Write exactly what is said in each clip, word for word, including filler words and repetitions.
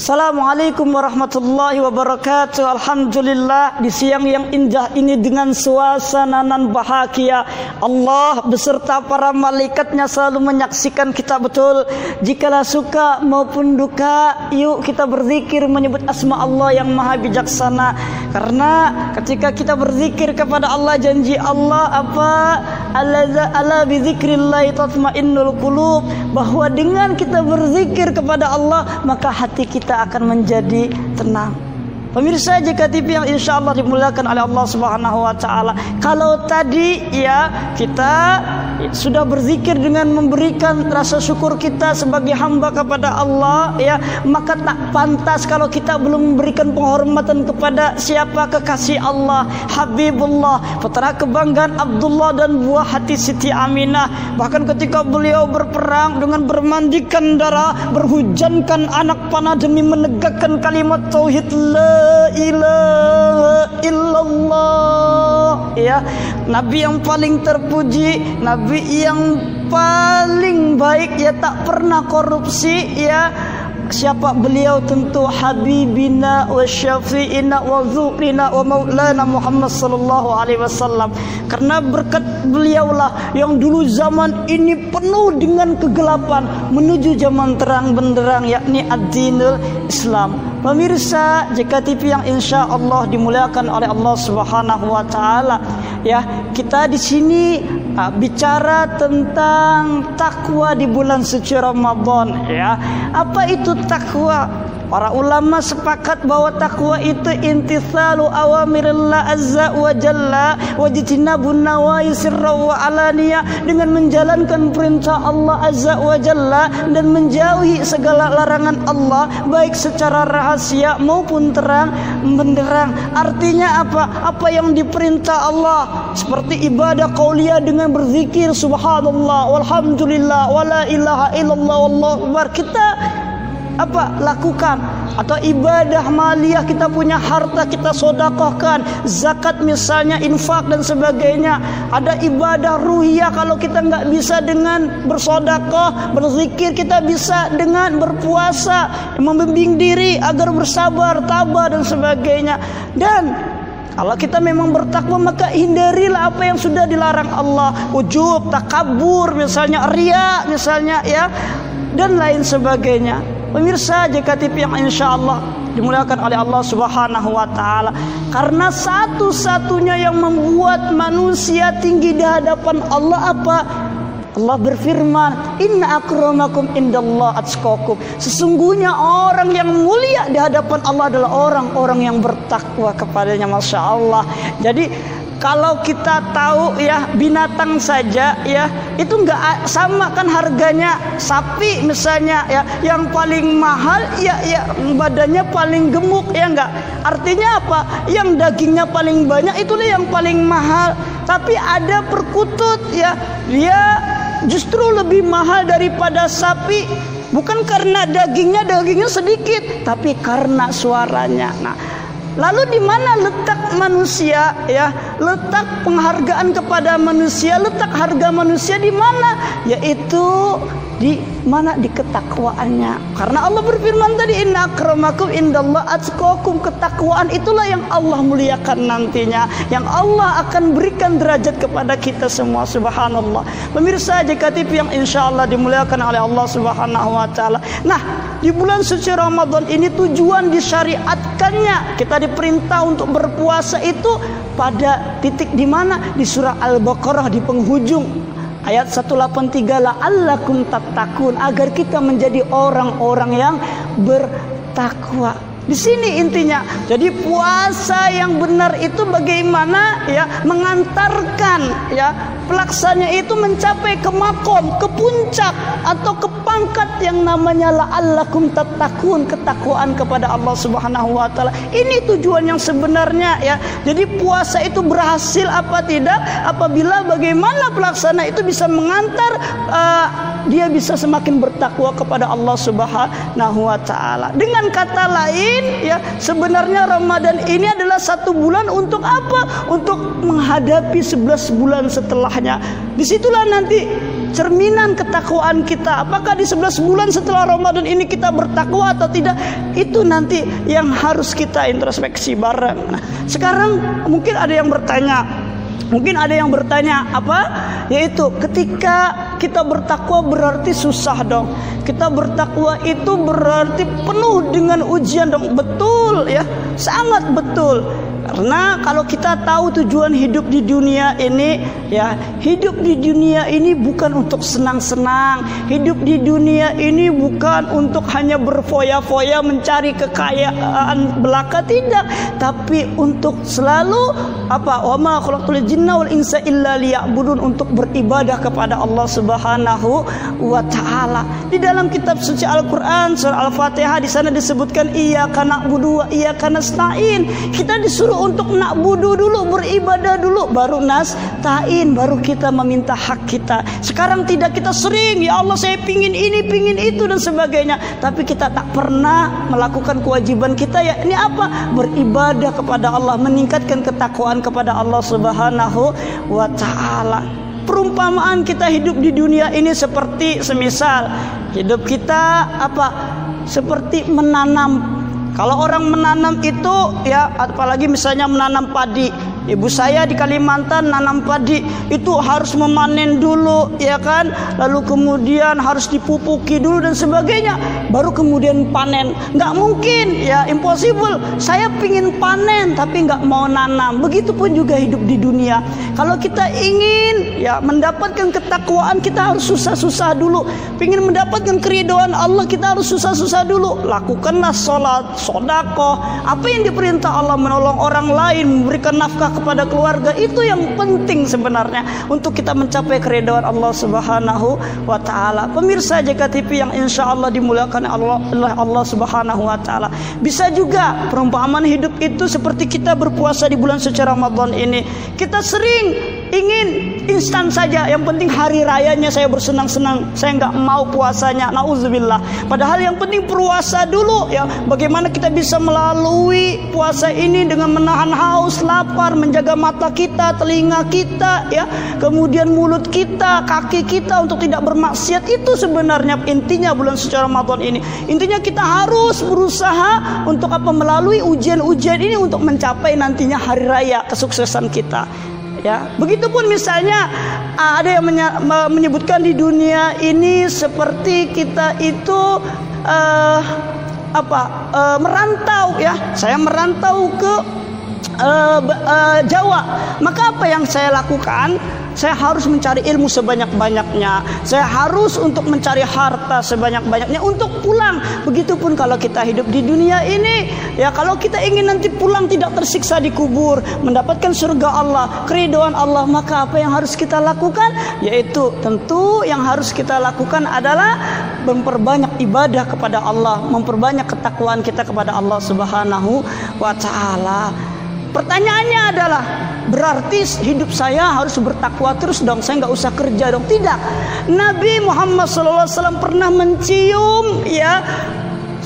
Assalamualaikum warahmatullahi wabarakatuh. Alhamdulillah, di siang yang indah ini dengan suasana nan bahagia, Allah beserta para malaikatnya selalu menyaksikan kita betul. Jikalau suka maupun duka, yuk kita berzikir menyebut asma Allah yang maha bijaksana. Karena ketika kita berzikir kepada Allah, janji Allah apa? Ala bizikrillahi tatma'innul qulub, bahwa dengan kita berzikir kepada Allah maka hati kita akan menjadi tenang. Pemirsa J K T V yang insya Allah dimuliakan oleh Allah Subhanahu Wa Taala. Kalau tadi ya kita sudah berzikir dengan memberikan rasa syukur kita sebagai hamba kepada Allah ya, maka tak pantas kalau kita belum memberikan penghormatan kepada siapa? Kekasih Allah, Habibullah, petara kebanggaan Abdullah dan buah hati Siti Aminah. Bahkan ketika beliau berperang dengan bermandikan darah, berhujankan anak panah demi menegakkan kalimat tauhid la ilaha illallah ya, Nabi yang paling terpuji, Nabi yang paling baik ya, tak pernah korupsi ya. Siapa beliau? Tentu habibina wa syafi'ina wa dzuqina wa maulana Muhammad sallallahu alaihi wasallam. Karena berkat beliaulah yang dulu zaman ini penuh dengan kegelapan menuju zaman terang benderang, yakni ad-dinul Islam. Pemirsa J K T V yang insya Allah dimuliakan oleh Allah Subhanahu Wa Taala ya, kita di sini bicara tentang takwa di bulan suci Ramadan ya. Apa itu takwa? Para ulama sepakat bahwa takwa itu intisalu awamirillah azza wa jalla wajtinabun nawahi sirra wa alaniyah, dengan menjalankan perintah Allah azza wa jalla dan menjauhi segala larangan Allah baik secara rahasia maupun terang benderang. Artinya apa? Apa yang diperintah Allah seperti ibadah qauliyah dengan berzikir subhanallah walhamdulillah wala ilaha illallah wallahu akbar, kita apa lakukan, atau ibadah maliyah, kita punya harta kita sedekahkan, zakat misalnya, infak dan sebagainya. Ada ibadah ruhiyah, kalau kita enggak bisa dengan bersedekah, berzikir, kita bisa dengan berpuasa, membimbing diri agar bersabar, tabah dan sebagainya. Dan kalau kita memang bertakwa maka hindarilah apa yang sudah dilarang Allah, ujub, takabur misalnya, riya misalnya ya, dan lain sebagainya. Pemirsa J K T V yang insya Allah dimuliakan oleh Allah Subhanahu Wa Taala. Karena satu-satunya yang membuat manusia tinggi di hadapan Allah apa? Allah berfirman, inna akramakum indallahi atqakum. Sesungguhnya orang yang mulia di hadapan Allah adalah orang-orang yang bertakwa kepadanya. Masya Allah. Jadi kalau kita tahu ya, binatang saja ya itu nggak sama kan harganya. Sapi misalnya ya, yang paling mahal ya, ya badannya paling gemuk ya nggak. Artinya apa? Yang dagingnya paling banyak itulah yang paling mahal. Tapi ada perkutut ya, dia justru lebih mahal daripada sapi. Bukan karena dagingnya dagingnya sedikit, tapi karena suaranya. Nah, lalu di mana letak manusia ya? Letak penghargaan kepada manusia, letak harga manusia di mana? Yaitu di mana? Di ketakwaannya. Karena Allah berfirman tadi, inna akramakum indallahi atqakum. Ketakwaan itulah yang Allah muliakan nantinya, yang Allah akan berikan derajat kepada kita semua. Subhanallah. Pemirsa J K T V yang insya Allah dimuliakan oleh Allah Subhanahu Wa Taala. Nah, di bulan suci Ramadan ini tujuan disyariatkannya, kita diperintah untuk berpuasa itu pada titik di mana? Di surah Al-Baqarah di penghujung ayat seratus delapan puluh tiga, la'allakum tattaqun, agar kita menjadi orang-orang yang bertakwa. Di sini intinya. Jadi puasa yang benar itu bagaimana ya mengantarkan ya pelaksananya itu mencapai ke makom, ke puncak atau ke pangkat yang namanya la'allakum tattaqun, ketakwaan kepada Allah Subhanahu Wa Taala. Ini tujuan yang sebenarnya ya. Jadi puasa itu berhasil apa tidak apabila bagaimana pelaksana itu bisa mengantar uh, dia bisa semakin bertakwa kepada Allah Subhanahu Wa Taala. Dengan kata lain ya, sebenarnya Ramadan ini adalah satu bulan untuk apa? Untuk menghadapi sebelas bulan setelah. Disitulah nanti cerminan ketakwaan kita. Apakah di sebelas bulan setelah Ramadan ini kita bertakwa atau tidak? Itu nanti yang harus kita introspeksi bareng. Nah, sekarang mungkin ada yang bertanya, mungkin ada yang bertanya apa? Yaitu ketika kita bertakwa berarti susah dong. Kita bertakwa itu berarti penuh dengan ujian dong. Betul ya, sangat betul. Karena kalau kita tahu tujuan hidup di dunia ini, ya, hidup di dunia ini bukan untuk senang-senang. Hidup di dunia ini bukan untuk hanya berfoya-foya mencari kekayaan belaka, tidak, tapi untuk selalu apa? Wa ma khalaqtul jinna wal insa illa liya'budun, untuk beribadah kepada Allah Subhanahu wa taala. Di dalam kitab suci Al-Qur'an surah Al-Fatihah di sana disebutkan iyyaka na'budu wa iyyaka nasta'in. Kita disuruh untuk na'budu dulu, beribadah dulu, baru nasta'in, baru kita meminta hak kita. Sekarang tidak kita sering, ya Allah saya pingin ini, pingin itu dan sebagainya, tapi kita tak pernah melakukan kewajiban kita, ya ini apa? Beribadah kepada Allah, meningkatkan ketakwaan kepada Allah Subhanahu wa ta'ala. Perumpamaan kita hidup di dunia ini seperti semisal hidup kita apa? Seperti menanam. Kalau orang menanam itu ya, apalagi misalnya menanam padi. Ibu saya di Kalimantan nanam padi, itu harus memanen dulu, ya kan? Lalu kemudian harus dipupuki dulu dan sebagainya, baru kemudian panen. Nggak mungkin, ya impossible. Saya pingin panen tapi nggak mau nanam. Begitupun juga hidup di dunia. Kalau kita ingin ya mendapatkan ketakwaan, kita harus susah-susah dulu. Pingin mendapatkan keriduan Allah, kita harus susah-susah dulu. Lakukanlah sholat, sodakoh, apa yang diperintah Allah, menolong orang lain, memberikan nafkah kepada keluarga, itu yang penting sebenarnya untuk kita mencapai keridhaan Allah Subhanahu wa taala. Pemirsa J K T V yang insyaallah dimuliakan Allah Allah Subhanahu wa taala. Bisa juga perumpamaan hidup itu seperti kita berpuasa di bulan suci Ramadan ini. Kita sering ingin instan saja, yang penting hari rayanya saya bersenang-senang, saya nggak mau puasanya, na'udzubillah. Padahal yang penting puasa dulu ya. Bagaimana kita bisa melalui puasa ini dengan menahan haus, lapar, menjaga mata kita, telinga kita ya, kemudian mulut kita, kaki kita untuk tidak bermaksiat. Itu sebenarnya intinya bulan suci Ramadan ini. Intinya kita harus berusaha untuk apa? Melalui ujian-ujian ini untuk mencapai nantinya hari raya kesuksesan kita. Ya, begitupun misalnya ada yang menyebutkan di dunia ini seperti kita itu uh, apa uh, merantau ya. Saya merantau ke uh, uh, Jawa. Maka apa yang saya lakukan? Saya harus mencari ilmu sebanyak-banyaknya. Saya harus untuk mencari harta sebanyak-banyaknya untuk pulang. Begitupun kalau kita hidup di dunia ini, ya kalau kita ingin nanti pulang tidak tersiksa di kubur, mendapatkan surga Allah, keridhaan Allah, maka apa yang harus kita lakukan? Yaitu tentu yang harus kita lakukan adalah memperbanyak ibadah kepada Allah, memperbanyak ketakwaan kita kepada Allah Subhanahu wa taala. Pertanyaannya adalah, berarti hidup saya harus bertakwa terus dong, saya nggak usah kerja dong? Tidak. Nabi Muhammad shallallahu alaihi wasallam pernah mencium ya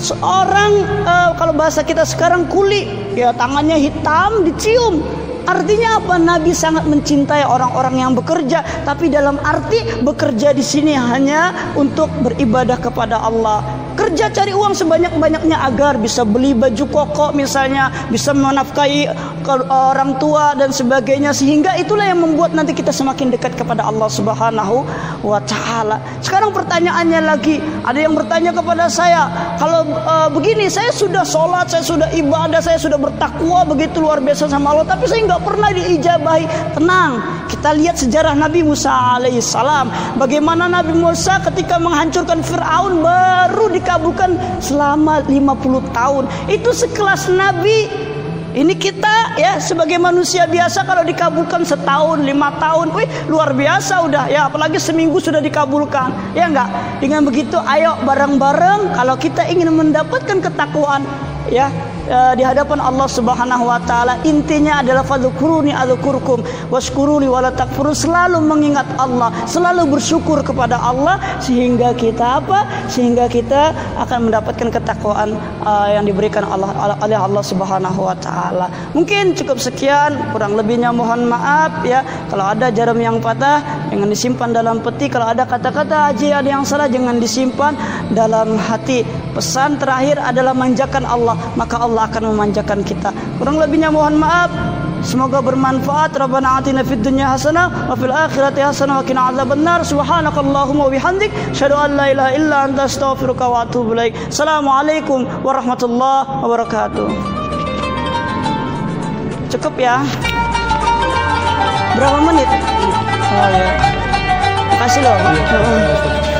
seorang uh, kalau bahasa kita sekarang kuli, ya tangannya hitam dicium. Artinya apa? Nabi sangat mencintai orang-orang yang bekerja, tapi dalam arti bekerja di sini hanya untuk beribadah kepada Allah. Kerja cari uang sebanyak-banyaknya agar bisa beli baju koko misalnya, bisa menafkahi orang tua dan sebagainya, sehingga itulah yang membuat nanti kita semakin dekat kepada Allah Subhanahu wa taala. Sekarang pertanyaannya lagi, ada yang bertanya kepada saya, kalau uh, begini saya sudah sholat, saya sudah ibadah, saya sudah bertakwa begitu luar biasa sama Allah, tapi saya nggak pernah diijabahi. Tenang, kita lihat sejarah Nabi Musa alaihissalam. Bagaimana Nabi Musa ketika menghancurkan Fir'aun baru di kabulkan selama lima puluh tahun. Itu sekelas nabi. Ini kita ya sebagai manusia biasa kalau dikabulkan setahun, lima tahun, wih luar biasa udah ya, apalagi seminggu sudah dikabulkan, ya enggak? Dengan begitu ayo bareng-bareng kalau kita ingin mendapatkan ketakwaan ya, di hadapan Allah Subhanahu wa taala. Intinya adalah fadzukuruni adzukurkum waskuruli wala takfurun, selalu mengingat Allah, selalu bersyukur kepada Allah, sehingga kita apa? Sehingga kita akan mendapatkan ketakwaan uh, yang diberikan Allah oleh Allah Subhanahu wa taala. Mungkin cukup sekian, kurang lebihnya mohon maaf ya. Kalau ada jarum yang patah jangan disimpan dalam peti, kalau ada kata-kata aja ada yang salah jangan disimpan dalam hati. Pesan terakhir adalah manjakan Allah, maka Allah akan memanjakan kita. Kurang lebihnya mohon maaf. Semoga bermanfaat. Rabbana atina fid dunya hasanah wa fil akhirati hasanah wa qina adzabannar. Subhanakallahumma wa bihamdik, asyhadu an la ilaha illa anta, astaghfiruka wa atubu ilaik. Assalamualaikum warahmatullahi wabarakatuh. Cukup ya? Berapa menit? Oh ya. Makasih loh.